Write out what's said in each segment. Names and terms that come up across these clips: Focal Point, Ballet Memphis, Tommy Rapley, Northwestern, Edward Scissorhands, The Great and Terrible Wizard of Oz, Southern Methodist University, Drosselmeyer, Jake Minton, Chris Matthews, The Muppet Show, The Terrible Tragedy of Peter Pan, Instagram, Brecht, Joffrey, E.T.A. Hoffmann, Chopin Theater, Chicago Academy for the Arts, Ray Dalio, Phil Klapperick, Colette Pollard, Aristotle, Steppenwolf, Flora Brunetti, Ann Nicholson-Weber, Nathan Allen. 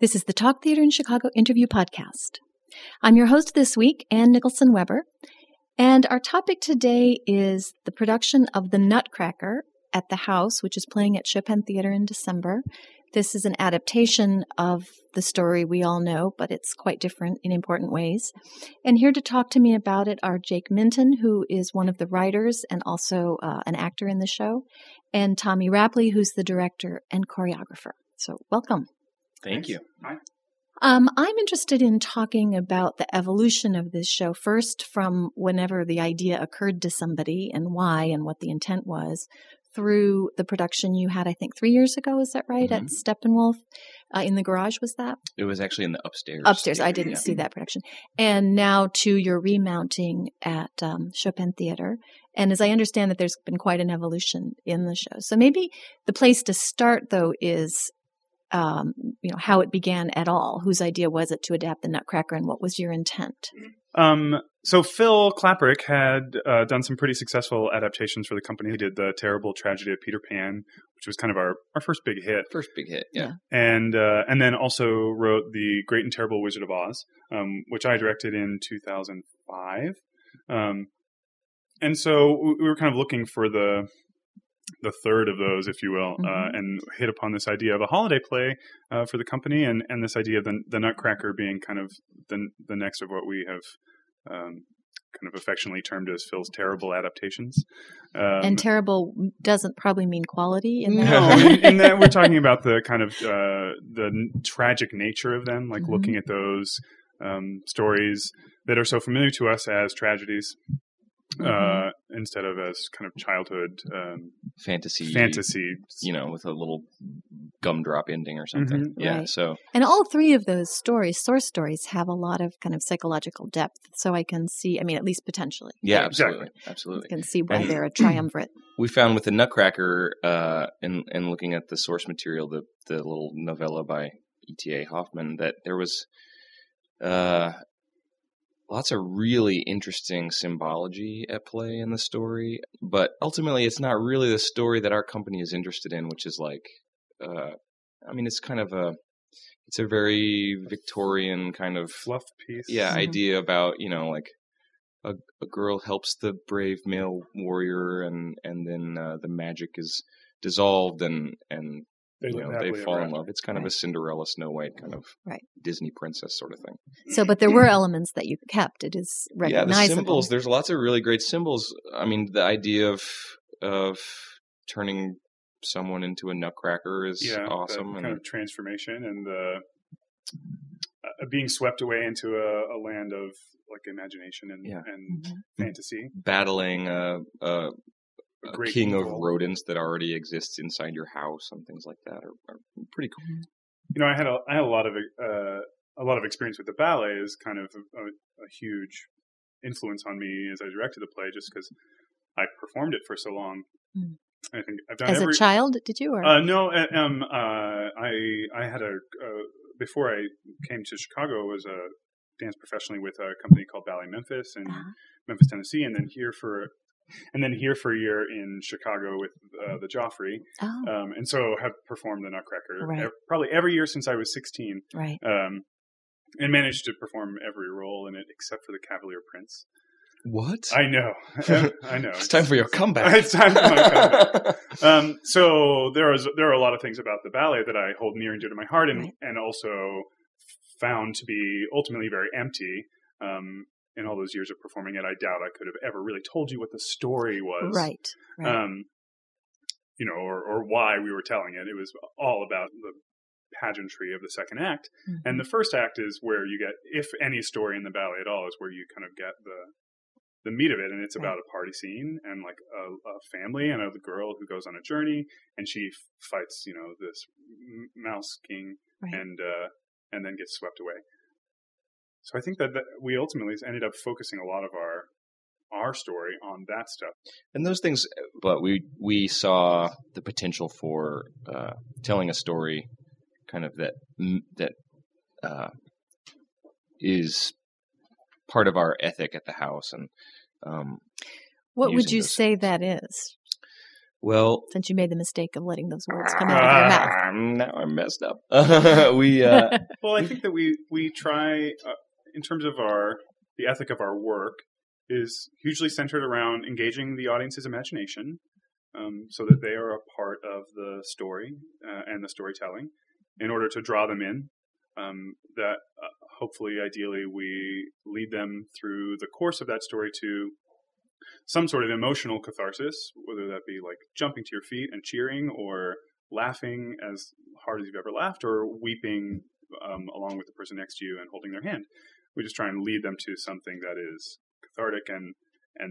This is the Talk Theater in Chicago interview podcast. I'm your host this week, Ann Nicholson-Weber, and our topic today is the production of The Nutcracker at the House, which is playing at Chopin Theater in December. This is an adaptation of the story we all know, but it's quite different in important ways. And here to talk to me about it are Jake Minton, who is one of the writers and also an actor in the show, and Tommy Rapley, who's the director and choreographer. So welcome. Thank you. I'm interested in talking about the evolution of this show, first from whenever the idea occurred to somebody and why and what the intent was, through the production you had, I think, 3 years ago, is that right, at Steppenwolf? In the garage, was that? It was actually in the upstairs. I didn't see that production. And now to your remounting at Chopin Theater. And as I understand that there's been quite an evolution in the show. So maybe the place to start, though, is how it began at all. Whose idea was it to adapt the Nutcracker, and what was your intent? So Phil Klapperick had done some pretty successful adaptations for the company. He did The Terrible Tragedy of Peter Pan, which was kind of our first big hit. Yeah. And then also wrote The Great and Terrible Wizard of Oz, which I directed in 2005. And so we were kind of looking for the third of those, if you will, and hit upon this idea of a holiday play for the company, and this idea of the Nutcracker being kind of the next of what we have kind of affectionately termed as Phil's terrible adaptations. And terrible doesn't probably mean quality in that. No, in that we're talking about the kind of the tragic nature of them, like looking at those stories that are so familiar to us as tragedies. Instead of as kind of childhood fantasy, you know, with a little gumdrop ending or something. Yeah. Right. So, and all three of those stories, source stories, have a lot of kind of psychological depth. So I can see, I mean, at least potentially. Yeah, absolutely. I can see why they're a triumvirate. We found with the Nutcracker, and looking at the source material, the little novella by E.T.A. Hoffmann, that there was lots of really interesting symbology at play in the story, but ultimately it's not really the story that our company is interested in, which is like, it's kind of it's a very Victorian kind of fluff piece. Yeah. Idea about, you know, like a girl helps the brave male warrior and then the magic is dissolved and they fall in love. It's kind of a Cinderella, Snow White kind of Disney princess sort of thing. So, but there were elements that you kept. It is recognizable. Yeah, the symbols. There's lots of really great symbols. I mean, the idea of turning someone into a nutcracker is awesome. The kind of transformation and the being swept away into a land of like imagination and fantasy. Battling a king of rodents that already exists inside your house and things like that are pretty cool. You know, I had a lot of experience with the ballet. Is kind of a huge influence on me as I directed the play, just because I performed it for so long. I think I've done a child. Did you? Or? No. I had before I came to Chicago, was a dance professionally with a company called Ballet Memphis in Memphis, Tennessee, and then here for a year in Chicago with the Joffrey. And so have performed the Nutcracker probably every year since I was 16. Right. And managed to perform every role in it except for the Cavalier Prince. What? I know. It's time for your comeback. It's time for my comeback. So there are a lot of things about the ballet that I hold near and dear to my heart and also found to be ultimately very empty. In all those years of performing it, I doubt I could have ever really told you what the story was. Right. You know, or why we were telling it. It was all about the pageantry of the second act. And the first act is where you get, if any story in the ballet at all, is where you kind of get the meat of it. And it's about a party scene and like a family and a girl who goes on a journey and she fights, you know, this mouse king and then gets swept away. So I think that we ultimately ended up focusing a lot of our story on that stuff. And those things, but we saw the potential for telling a story kind of that is part of our ethic at the house. And what would you say that is? Well, since you made the mistake of letting those words come out of your mouth. Now I'm messed up. Well, I think that we try, in terms of the ethic of our work, is hugely centered around engaging the audience's imagination so that they are a part of the story and the storytelling in order to draw them in. Hopefully, ideally, we lead them through the course of that story to some sort of emotional catharsis, whether that be like jumping to your feet and cheering or laughing as hard as you've ever laughed or weeping along with the person next to you and holding their hand. We just try and lead them to something that is cathartic and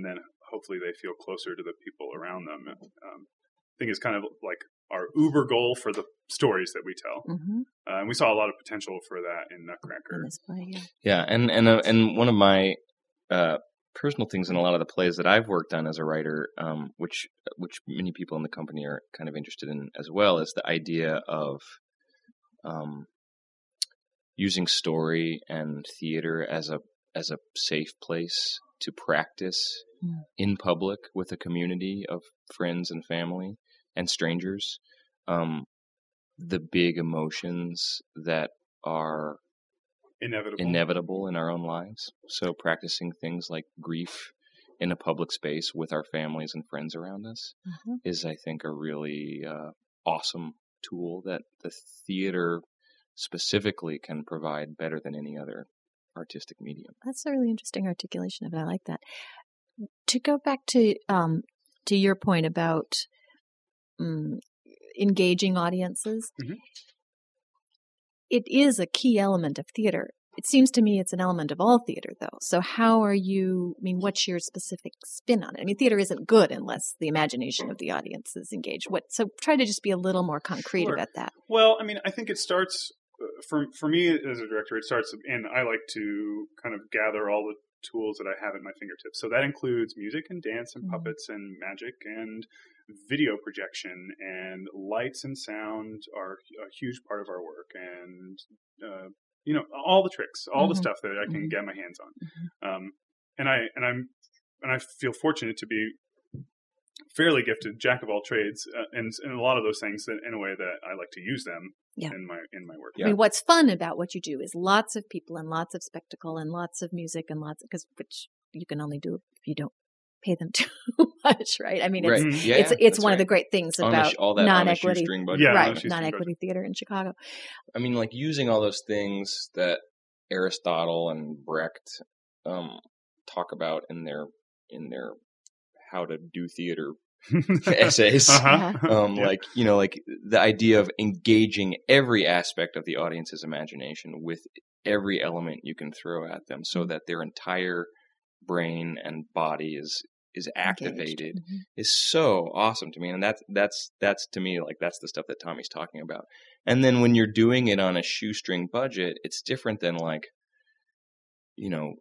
then hopefully they feel closer to the people around them. I think it's kind of like our uber goal for the stories that we tell. Mm-hmm. And we saw a lot of potential for that in Nutcracker. Yeah, and one of my... personal things in a lot of the plays that I've worked on as a writer, which many people in the company are kind of interested in as well, is the idea of using story and theater as a safe place to practice in public with a community of friends and family and strangers, the big emotions that are inevitable in our own lives. So practicing things like grief in a public space with our families and friends around us is, I think, a really awesome tool that the theater specifically can provide better than any other artistic medium. That's a really interesting articulation of it. I like that. To go back to your point about engaging audiences, it is a key element of theater. It seems to me it's an element of all theater, though. So how are you, I mean, what's your specific spin on it? I mean, theater isn't good unless the imagination of the audience is engaged. So try to just be a little more concrete about that. Well, I mean, I think it starts, for me as a director, it starts, and I like to kind of gather all the tools that I have at my fingertips. So that includes music and dance and puppets and magic and video projection, and lights and sound are a huge part of our work, and all the tricks, all the stuff that I can get my hands on. And I feel fortunate to be fairly gifted, jack of all trades, and a lot of those things that, in a way that I like to use them in my work. Yeah. I mean, what's fun about what you do is lots of people and lots of spectacle and lots of music and which you can only do if you don't pay them too much, right? I mean, it's one of the great things about non-equity non-equity theater in Chicago. I mean, like using all those things that Aristotle and Brecht talk about in their how to do theater essays. Like, you know, like the idea of engaging every aspect of the audience's imagination with every element you can throw at them so that their entire brain and body is activated is so awesome to me. And that's to me, like, that's the stuff that Tommy's talking about. And then when you're doing it on a shoestring budget, it's different than, like, you know,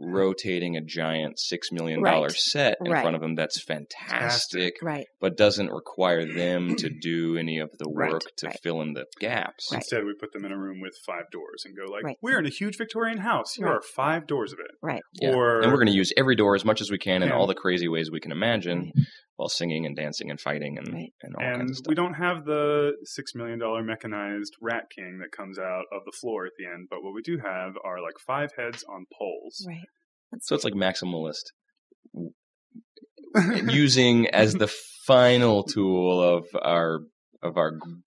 rotating a giant $6 million set in front of them. That's fantastic, but doesn't require them to do any of the work to fill in the gaps. Instead, we put them in a room with 5 doors and go like, we're in a huge Victorian house. Here are 5 doors of it. And we're going to use every door as much as we can in all the crazy ways we can imagine while singing and dancing and fighting and all kinds of stuff. And we don't have the $6 million mechanized Rat King that comes out of the floor at the end, but what we do have are like 5 heads on poles. So it's like maximalist, using as the final tool of our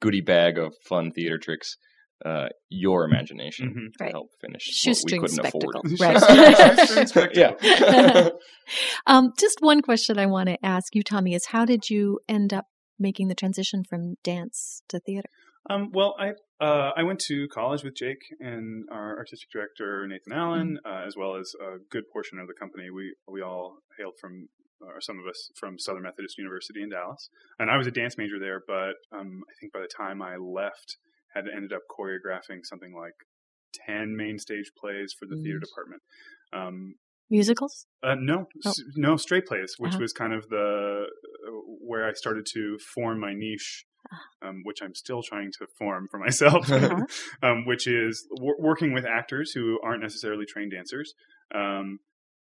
goodie bag of fun theater tricks, your imagination to help finish shoestring what we couldn't afford. Just one question I want to ask you, Tommy, is how did you end up making the transition from dance to theater? Well, I went to college with Jake and our artistic director, Nathan Allen, as well as a good portion of the company. We all hailed from, or some of us, from Southern Methodist University in Dallas. And I was a dance major there, but I think by the time I left, had ended up choreographing something like 10 main stage plays for the theater department. Musicals? No, straight plays, which was kind of where I started to form my niche, which I'm still trying to form for myself, which is working with actors who aren't necessarily trained dancers,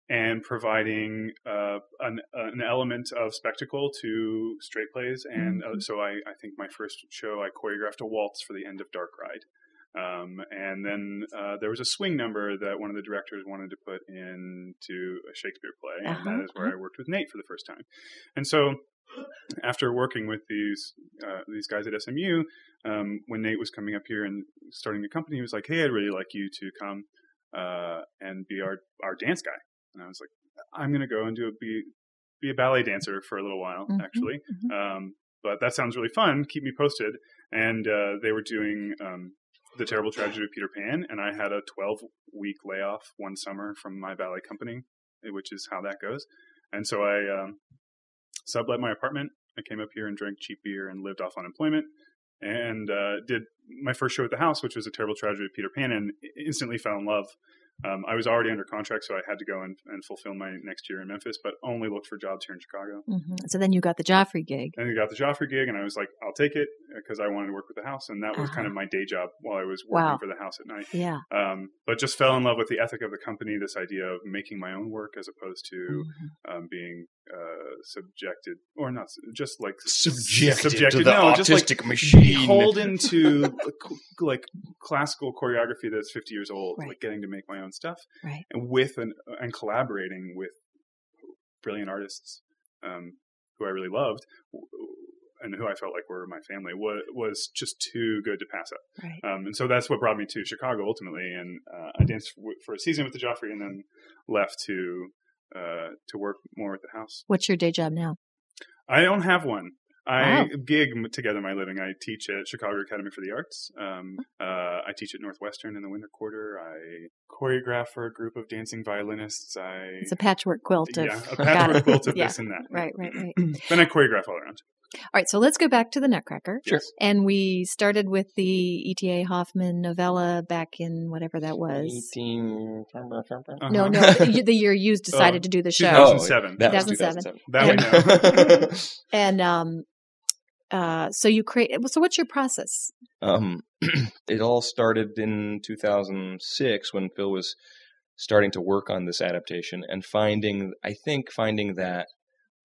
and providing an element of spectacle to straight plays. And so I think my first show, I choreographed a waltz for the end of Dark Ride. And then there was a swing number that one of the directors wanted to put into a Shakespeare play. And that is where I worked with Nate for the first time. And so after working with these guys at SMU, when Nate was coming up here and starting the company, he was like, hey, I'd really like you to come and be our dance guy. And I was like, I'm going to go and be a ballet dancer for a little while, actually. But that sounds really fun. Keep me posted. And they were doing The Terrible Tragedy of Peter Pan. And I had a 12-week layoff one summer from my ballet company, which is how that goes. And so I sublet my apartment. I came up here and drank cheap beer and lived off unemployment. And did my first show at the house, which was The Terrible Tragedy of Peter Pan, and instantly fell in love. I was already under contract, so I had to go and fulfill my next year in Memphis, but only looked for jobs here in Chicago. So then you got the Joffrey gig. And I was like, I'll take it, because I wanted to work with the house. And that was kind of my day job while I was working for the house at night. But just fell in love with the ethic of the company, this idea of making my own work as opposed to being subjected, or not, just like subjected to the autistic machine. Beholden to like classical choreography that's 50 years old, like getting to make my own stuff, and and collaborating with brilliant artists who I really loved and who I felt like were my family was just too good to pass up. And so that's what brought me to Chicago ultimately. And I danced for a season with the Joffrey, and then left to work more at the house. What's your day job now? I don't have one. I gig together my living. I teach at Chicago Academy for the Arts. I teach at Northwestern in the winter quarter. I choreograph for a group of dancing violinists. It's a patchwork quilt. This and that. Right. Then I choreograph all around. All right, so let's go back to the Nutcracker. Sure. And we started with the E.T.A. Hoffmann novella back in whatever that was. No, the year you decided to do the show. 2007. That we know. And so you so what's your process? It all started in 2006 when Phil was starting to work on this adaptation and finding that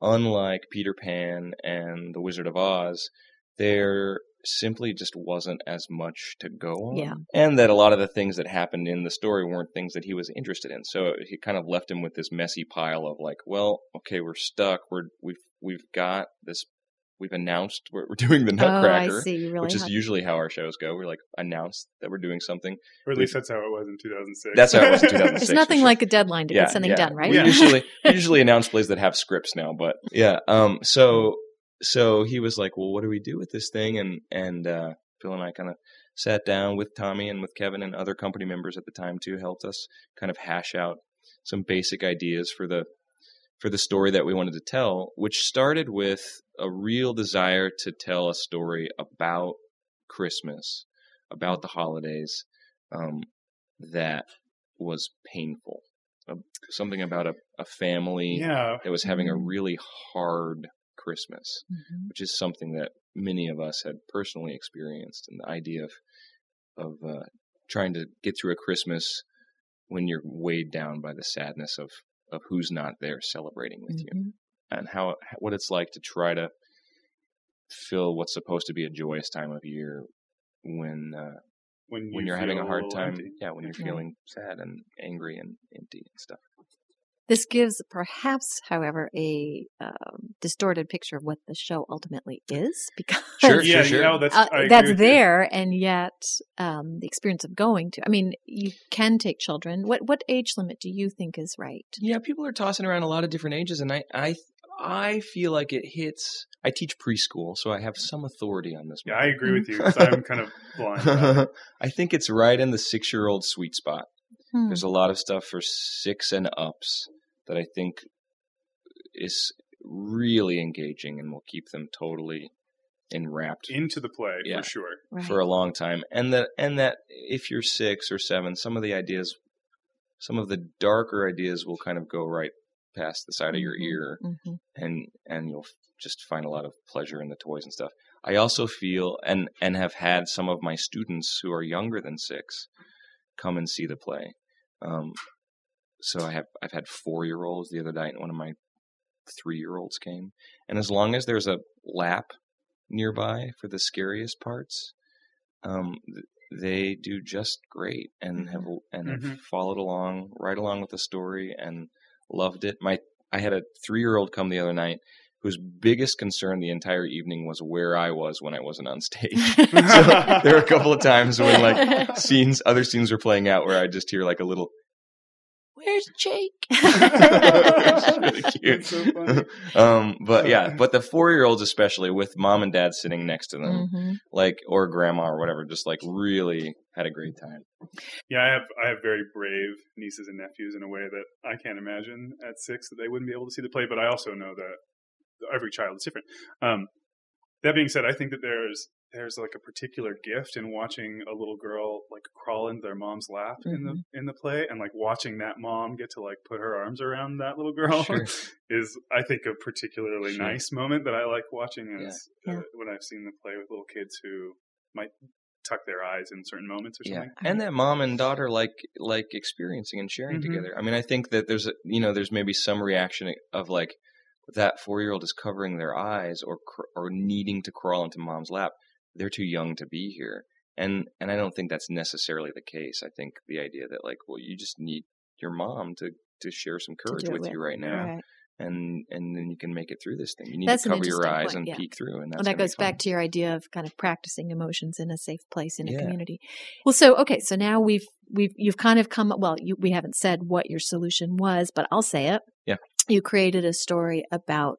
unlike Peter Pan and The Wizard of Oz, there simply just wasn't as much to go on. Yeah. And that a lot of the things that happened in the story weren't things that he was interested in. So he kind of left him with this messy pile of like, well, okay, we're stuck. We've announced we're doing the Nutcracker, which is usually how our shows go. We're like announced that we're doing something. Or at least that's how it was in 2006. That's how it was in 2006. There's nothing like a deadline to get something done, right? We usually announce plays that have scripts now, but So he was like, well, what do we do with this thing? And Phil and I kind of sat down with Tommy and with Kevin and other company members at the time too, helped us kind of hash out some basic ideas for the story that we wanted to tell, which started with a real desire to tell a story about Christmas, about the holidays, that was painful. Something about a family that was having a really hard Christmas, which is something that many of us had personally experienced. And the idea of trying to get through a Christmas when you're weighed down by the sadness of who's not there celebrating with you, and what it's like to try to fill what's supposed to be a joyous time of year when you're having a hard time, when you're feeling sad and angry and empty and stuff. This gives perhaps, however, a distorted picture of what the show ultimately is, because that's there, and yet the experience of going to. I mean, you can take children. What age limit do you think is right? Yeah, people are tossing around a lot of different ages, and I feel like it hits. I teach preschool, so I have some authority on this. Yeah, I agree with you, because I'm kind of blind about it. I think it's right in the 6-year-old sweet spot. There's a lot of stuff for 6 and ups that I think is really engaging and will keep them totally enwrapped into the play for sure, for a long time. And that if you're 6 or 7, some of the darker ideas will kind of go right past the side of your ear, and you'll just find a lot of pleasure in the toys and stuff. I also feel and have had some of my students who are younger than 6 come and see the play. So I've had 4-year-olds. The other night, one of my 3-year-olds came, and as long as there's a lap nearby for the scariest parts, they do just great and have followed along right along with the story and loved it. I had a 3-year-old come the other night whose biggest concern the entire evening was where I was when I wasn't on stage. So there were a couple of times when other scenes were playing out where I just hear like a little, "Where's Jake?" It's really cute. It's so funny. But the 4-year-olds especially, with mom and dad sitting next to them, or grandma or whatever, just really had a great time. Yeah, I have very brave nieces and nephews in a way that I can't imagine at 6 that they wouldn't be able to see the play. But I also know that every child is different. That being said, I think that there's a particular gift in watching a little girl crawl into their mom's lap in the play, and watching that mom get to put her arms around that little girl is, I think, a particularly nice moment that I like watching when I've seen the play with little kids who might tuck their eyes in certain moments or something. Yeah. And that mom and daughter like experiencing and sharing together. I mean, I think that there's there's maybe some reaction of that 4-year-old is covering their eyes or needing to crawl into mom's lap. They're too young to be here. And I don't think that's necessarily the case. I think the idea that you just need your mom to share some courage with you right now. Right. And then you can make it through this thing. You need to cover your eyes and peek through. And that goes back to your idea of kind of practicing emotions in a safe place in a community. Well, so now you've kind of come up, we haven't said what your solution was, but I'll say it. Yeah. You created a story about,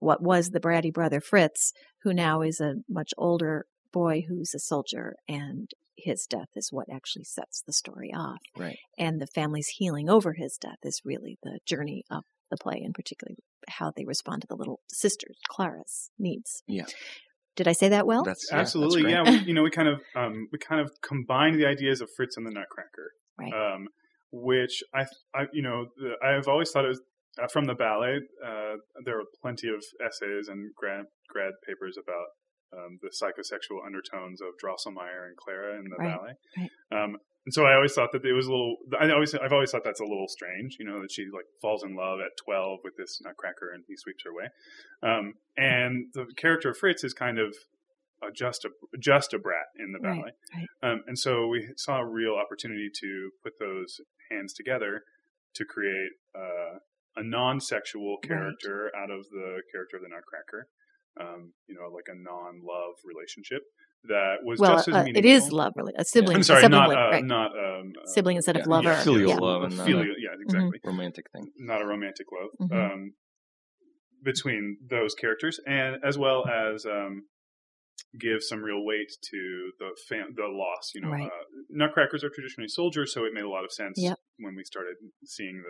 what was the bratty brother Fritz, who now is a much older boy who's a soldier, and his death is what actually sets the story off. Right. And the family's healing over his death is really the journey of the play, and particularly how they respond to the little sister, Clara's needs. Yeah. Did I say that well? Absolutely. That's we kind of combined the ideas of Fritz and the Nutcracker. Right. Which I've always thought it was, from the ballet, there were plenty of essays and grad papers about the psychosexual undertones of Drosselmeyer and Clara in the ballet. Right. And so I always thought that it was I've always thought that's a little strange, that she falls in love at 12 with this nutcracker and he sweeps her away. And the character of Fritz is kind of just a brat in the ballet. Right. And so we saw a real opportunity to put those hands together to create a non-sexual character out of the character of the Nutcracker, a non-love relationship that was just as meaningful. It is love, really. A sibling. I'm sorry, sibling instead of lover. Yeah, filial love. And filial, exactly. Romantic thing. Not a romantic love between those characters, and as well as give some real weight to the loss. Nutcrackers are traditionally soldiers, so it made a lot of sense when we started seeing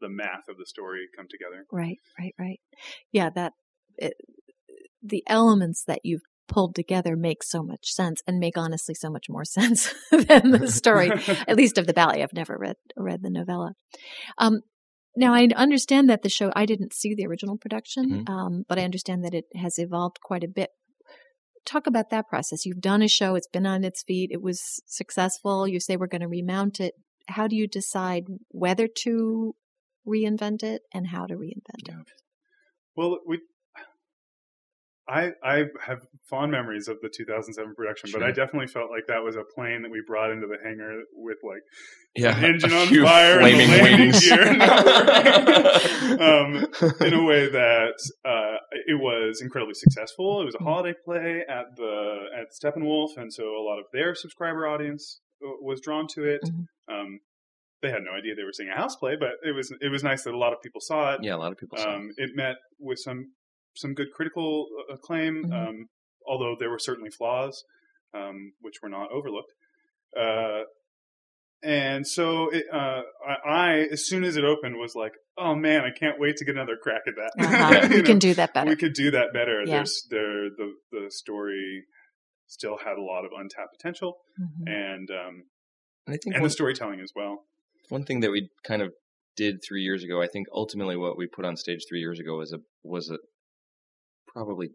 the math of the story come together. Right. Yeah, the elements that you've pulled together make so much sense, and make honestly so much more sense than the story, at least of the ballet. I've never read the novella. Now, I understand that the show, I didn't see the original production, but I understand that it has evolved quite a bit. Talk about that process. You've done a show, it's been on its feet, it was successful, you say we're going to remount it. How do you decide whether to reinvent it and how to reinvent it? Well, I have fond memories of the 2007 production, but I definitely felt like that was a plane that we brought into the hangar with an engine on fire and the landing gear in a way that it was incredibly successful. It was a holiday play at Steppenwolf, and so a lot of their subscriber audience was drawn to it. They had no idea they were seeing a house play, but it was nice that a lot of people saw it. Yeah, a lot of people saw it. It met with some good critical acclaim, although there were certainly flaws, which were not overlooked. And so I, as soon as it opened, was like, oh man, I can't wait to get another crack at that. We can do that better. We could do that better. Yeah. The story still had a lot of untapped potential, and the storytelling as well. One thing that we kind of did 3 years ago, I think ultimately what we put on stage 3 years ago was a probably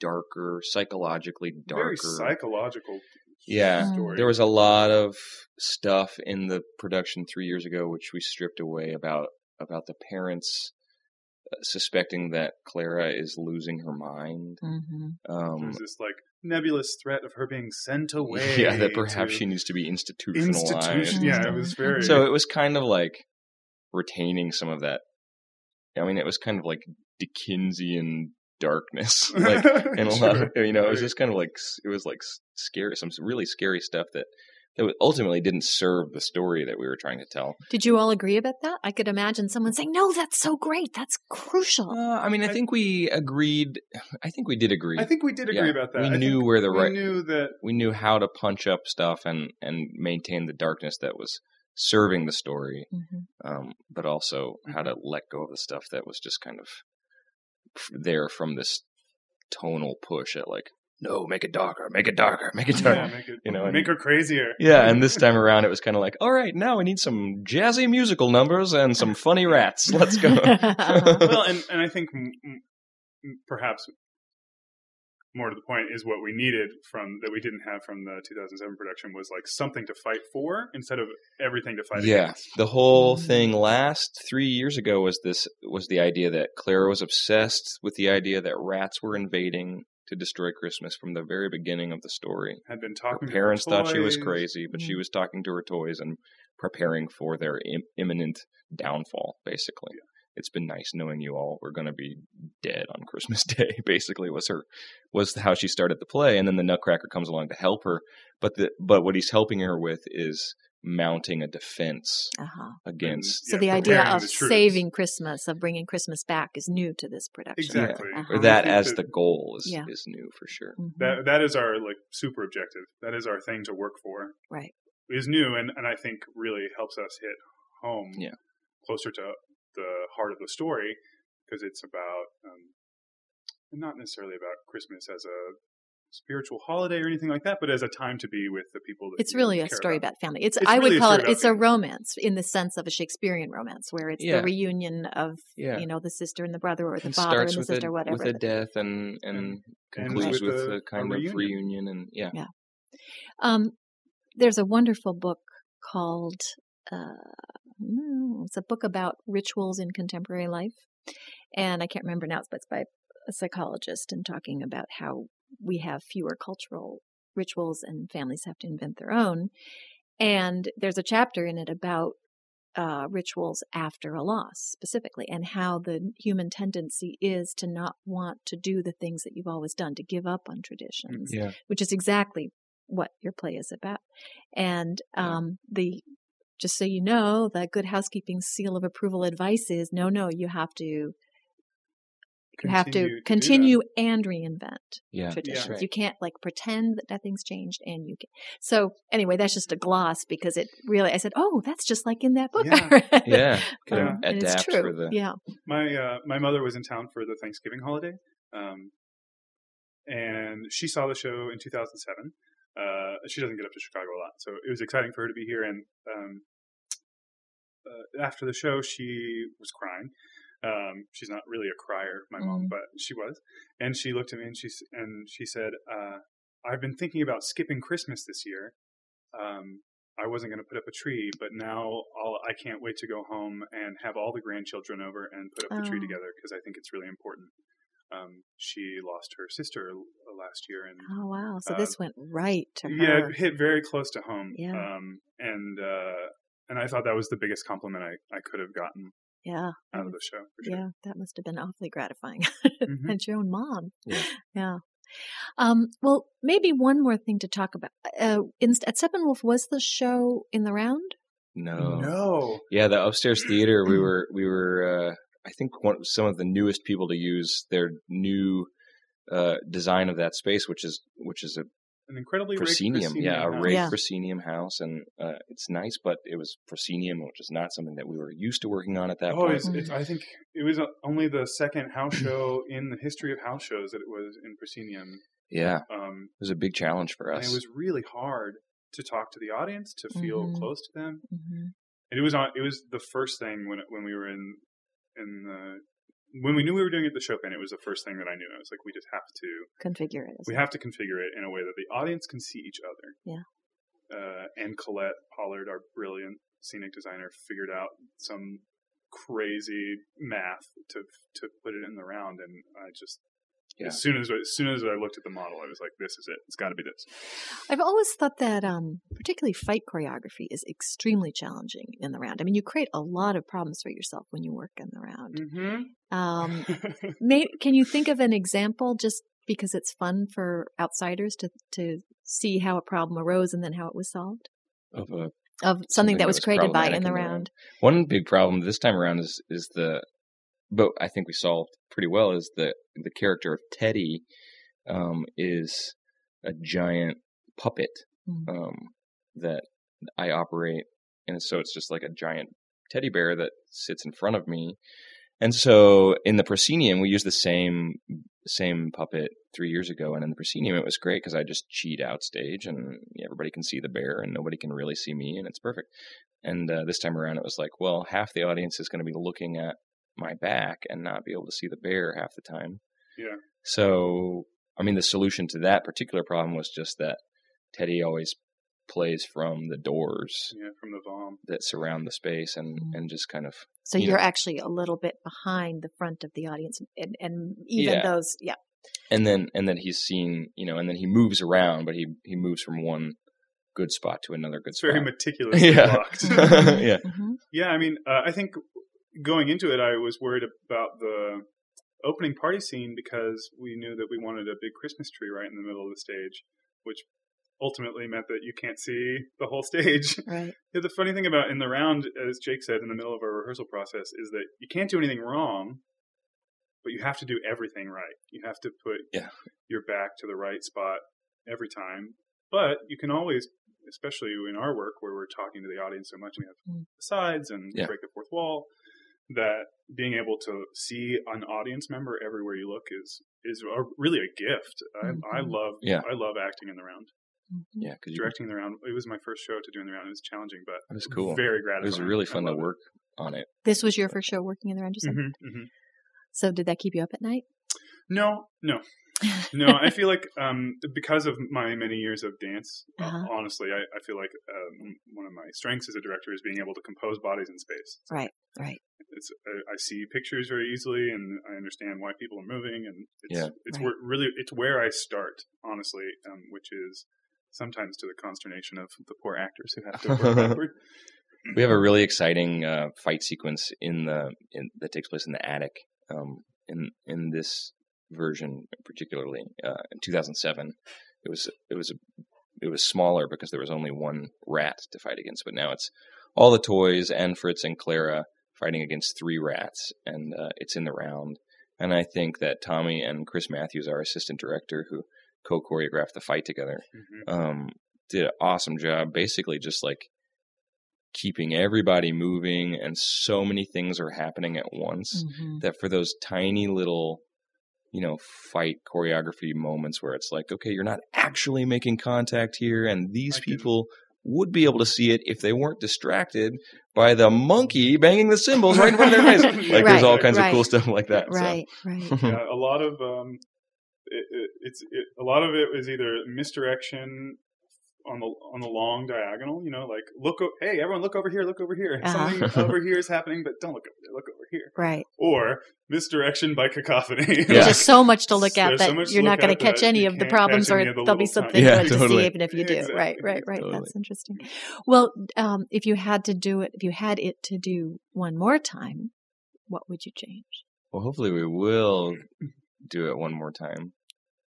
darker, psychological Yeah, story. There was a lot of stuff in the production 3 years ago, which we stripped away about the parents suspecting that Clara is losing her mind. Mm-hmm. There's this like nebulous threat of her being sent away. Yeah, that perhaps she needs to be institutionalized. Yeah, it was very. So it was kind of like retaining some of that. I mean, it was kind of like Dickensian darkness, like, and a lot of, you know, it was just kind of like, it was like scary, some really scary stuff that ultimately didn't serve the story that we were trying to tell. Did you all agree about that? I could imagine someone saying, no, that's so great. That's crucial. I mean, I think we agreed. I think we did agree. I think we did agree about that. We knew how to punch up stuff and maintain the darkness that was serving the story, but also how to let go of the stuff that was just kind of there from this tonal push at like, no, make it darker, make it darker, make it darker. Yeah, make her crazier. Yeah, and this time around it was kind of like, all right, now we need some jazzy musical numbers and some funny rats. Let's go. Well, and I think perhaps more to the point is what we needed that we didn't have from the 2007 production was like something to fight for instead of everything to fight against. Yeah, the whole thing last 3 years ago was the idea that Clara was obsessed with the idea that rats were invading to destroy Christmas from the very beginning of the story. Had been talking. Her parents thought she was crazy, but she was talking to her toys and preparing for their imminent downfall. Basically, it's been nice knowing you all. We're going to be dead on Christmas Day. Basically, was how she started the play, and then the Nutcracker comes along to help her. But what he's helping her with is mounting a defense against. So the idea of saving Christmas, of bringing Christmas back, is new to this production. Exactly. Or that as the goal is new for sure. Mm-hmm. That is our like super objective. That is our thing to work for. Right. Is new and I think really helps us hit home closer to the heart of the story because it's about not necessarily about Christmas as a spiritual holiday or anything like that, but as a time to be with the people that it's really a story about family. I would call it a romance in the sense of a Shakespearean romance where it's the reunion of the sister and the brother or the father and the sister, whatever. With a death and concludes with a kind of reunion and there's a wonderful book called it's a book about rituals in contemporary life, and I can't remember now, but it's by a psychologist and talking about how we have fewer cultural rituals and families have to invent their own. And there's a chapter in it about rituals after a loss specifically and how the human tendency is to not want to do the things that you've always done, to give up on traditions, which is exactly what your play is about. And just so you know, the Good Housekeeping seal of approval advice is, no, you have to continue and reinvent traditions. Yeah, right. You can't like pretend that nothing's changed, and you can. So anyway, that's just a gloss because it really. I said, oh, that's just like in that book. Yeah, and it's true. My mother was in town for the Thanksgiving holiday, and she saw the show in 2007. She doesn't get up to Chicago a lot, so it was exciting for her to be here. And after the show, she was crying. She's not really a crier, my mom, but she was. And she looked at me and she said, I've been thinking about skipping Christmas this year. I wasn't going to put up a tree, but now I can't wait to go home and have all the grandchildren over and put up the tree together because I think it's really important. She lost her sister last year. And, oh, wow. So this went right to her. Yeah, it hit very close to home. Yeah. And I thought that was the biggest compliment I could have gotten. Yeah. Out of the show. For sure. Yeah. That must have been awfully gratifying. And your own mom. Yeah. Well, maybe one more thing to talk about. At Steppenwolf, was the show in the round? No. Yeah. The upstairs theater, we were, I think some of the newest people to use their new, design of that space, which is an incredibly proscenium. A proscenium house, and it's nice, but it was proscenium, which is not something that we were used to working on at that point. I think it was only the second house show in the history of house shows that it was in proscenium. Yeah, it was a big challenge for us. And it was really hard to talk to the audience, to feel close to them, and it was the first thing when we were in the when we knew we were doing it to Chopin, it was the first thing that I knew. I was like, we just have to configure it. We have to configure it in a way that the audience can see each other. Yeah. And Colette Pollard, our brilliant scenic designer, figured out some crazy math to put it in the round, and I just as soon as I looked at the model, I was like, this is it. It's got to be this. I've always thought that particularly fight choreography is extremely challenging in the round. I mean, you create a lot of problems for yourself when you work in the round. Mm-hmm. Can you think of an example, just because it's fun for outsiders to see how a problem arose and then how it was solved? Of something that was created by in the round. One big problem this time around but I think we solved pretty well, is the character of Teddy is a giant puppet that I operate. And so it's just like a giant teddy bear that sits in front of me. And so in the proscenium, we used the same puppet 3 years ago. And in the proscenium, it was great because I just cheat out stage and everybody can see the bear and nobody can really see me. And it's perfect. And this time around, it was like, well, half the audience is going to be looking at my back and not be able to see the bear half the time. Yeah. So, I mean, the solution to that particular problem was just that Teddy always plays from the doors. Yeah, from the VOM. That surround the space and just kind of... So you're actually a little bit behind the front of the audience and even those... Yeah. And then he's seen, and then he moves around, but he moves from one good spot to another good spot. Very meticulously locked. Yeah. Mm-hmm. Yeah, I mean, I think... Going into it, I was worried about the opening party scene because we knew that we wanted a big Christmas tree right in the middle of the stage, which ultimately meant that you can't see the whole stage. Right. Yeah, the funny thing about in the round, as Jake said, in the middle of our rehearsal process, is that you can't do anything wrong, but you have to do everything right. You have to put your back to the right spot every time. But you can always... especially in our work where we're talking to the audience so much and we have sides and break the fourth wall, that being able to see an audience member everywhere you look is really a gift. I love acting in the round. Yeah. Directing the round. It was my first show to do in the round. It was challenging, but it was cool. Very gratifying. It was really fun to work on it. This was your first show working in the round, you said? Mm-hmm, mm-hmm. So did that keep you up at night? No. No, I feel like because of my many years of dance, honestly, I feel like one of my strengths as a director is being able to compose bodies in space. Right. I see pictures very easily, and I understand why people are moving, and it's where I start, honestly, which is sometimes to the consternation of the poor actors who have to work backward. We have a really exciting fight sequence that takes place in the attic in this version, particularly in 2007, it was smaller because there was only one rat to fight against. But now it's all the toys and Fritz and Clara fighting against three rats, and it's in the round. And I think that Tommy and Chris Matthews, our assistant director, who co-choreographed the fight together, did an awesome job. Basically, just like keeping everybody moving, and so many things are happening at once that for those tiny little fight choreography moments where it's like, okay, you're not actually making contact here. And these people would be able to see it if they weren't distracted by the monkey banging the cymbals right in front of their face. Like there's all kinds of cool stuff like that. Right. Yeah, a lot of, a lot of it was either misdirection on the long diagonal, like hey, everyone look over here, Something over here is happening, but don't look over there, look over here. Right. Or misdirection by cacophony. Yeah. There's just so much to look at that you're not going to catch any of the problems, or there'll be something to see even if you do. Exactly. Right. Totally. That's interesting. Well, if you had it to do one more time, what would you change? Well, hopefully we will do it one more time.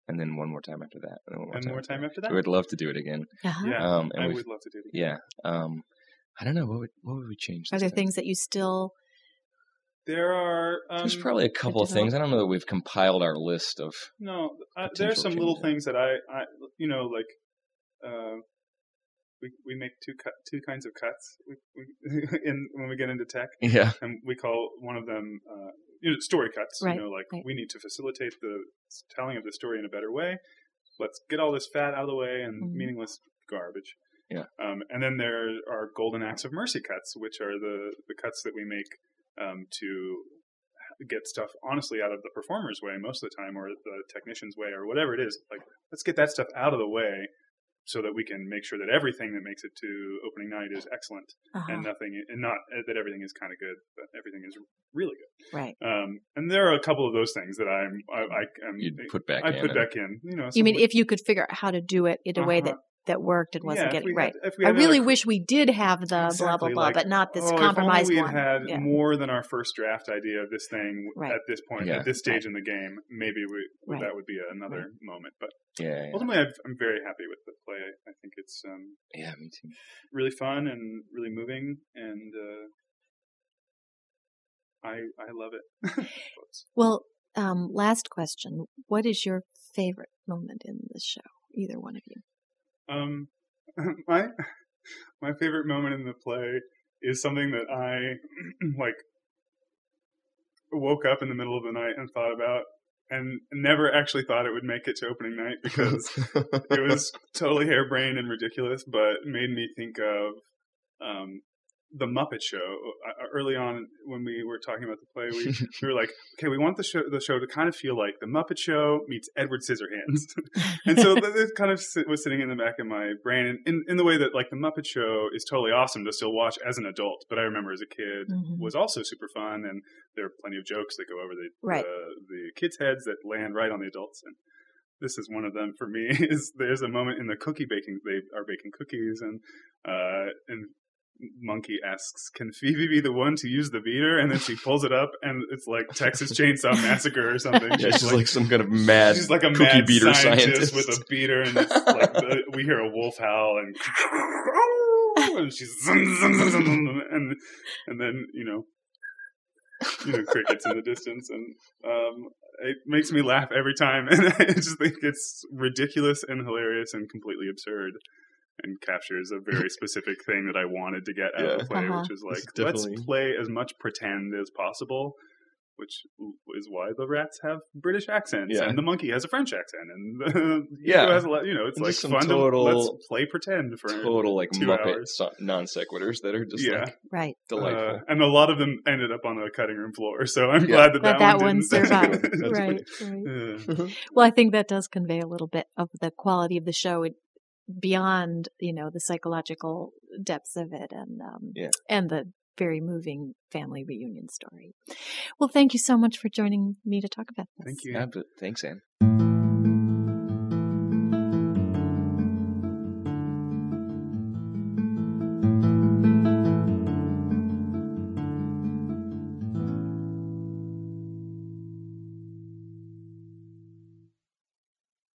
And then one more time after that. And one more time after that. We'd love to do it again. Uh-huh. Yeah, I would love to do it again. Yeah. I don't know. What would we change? Are there things that you still... There are... there's probably a couple of things. I don't know that we've compiled our list of... No, there are some changes. Little things that we make two kinds of cuts when we get into tech. Yeah. And we call one of them... story cuts, we need to facilitate the telling of the story in a better way. Let's get all this fat out of the way and meaningless garbage. Yeah. And then there are golden acts of mercy cuts, which are the cuts that we make to get stuff honestly out of the performer's way most of the time, or the technician's way, or whatever it is. Like, let's get that stuff out of the way so that we can make sure that everything that makes it to opening night is excellent, and nothing, and not that everything is kind of good, but everything is really good. Right. And there are a couple of those things that I put back in. You know, you mean if you could figure out how to do it in a way that worked and wasn't getting right. I really wish we did have the blah, blah, blah, but not this compromise one. If only we had more than our first draft idea of this thing at this point, at this stage in the game, maybe that would be another moment. But ultimately, I'm very happy with the play. I think it's me too. Really fun and really moving, and I love it. Well, last question. What is your favorite moment in the show, either one of you? My favorite moment in the play is something that I like woke up in the middle of the night and thought about, and never actually thought it would make it to opening night because it was totally harebrained and ridiculous, but made me think of, The Muppet Show. Early on, when we were talking about the play, we were like, okay, we want the show to kind of feel like The Muppet Show meets Edward Scissorhands. And so this kind of was sitting in the back of my brain, and in the way that, like, The Muppet Show is totally awesome to still watch as an adult, but I remember as a kid was also super fun, and there are plenty of jokes that go over the kids' heads that land right on the adults. And this is one of them for me. Is there's a moment in the cookie baking, they are baking cookies, and Monkey asks, "Can Phoebe be the one to use the beater?" And then she pulls it up, and it's like Texas Chainsaw Massacre or something. Yeah, she's like some kind of mad, she's like a cookie mad beater scientist with a beater, and it's like we hear a wolf howl, and she's and then you know crickets in the distance, and it makes me laugh every time, and I just think it's ridiculous and hilarious and completely absurd. And captures a very specific thing that I wanted to get out of the play, which was like, let's play as much pretend as possible, which is why the rats have British accents, and the monkey has a French accent, and the has a lot, it's and like fun total, to let's play pretend for total like 2 hours. Muppet non sequiturs that are just like delightful, and a lot of them ended up on the cutting room floor. So I'm glad that one survived. Right. Well, I think that does convey a little bit of the quality of the show. Beyond, the psychological depths of it, and and the very moving family reunion story. Well, thank you so much for joining me to talk about this. Thank you. Thanks, Anne.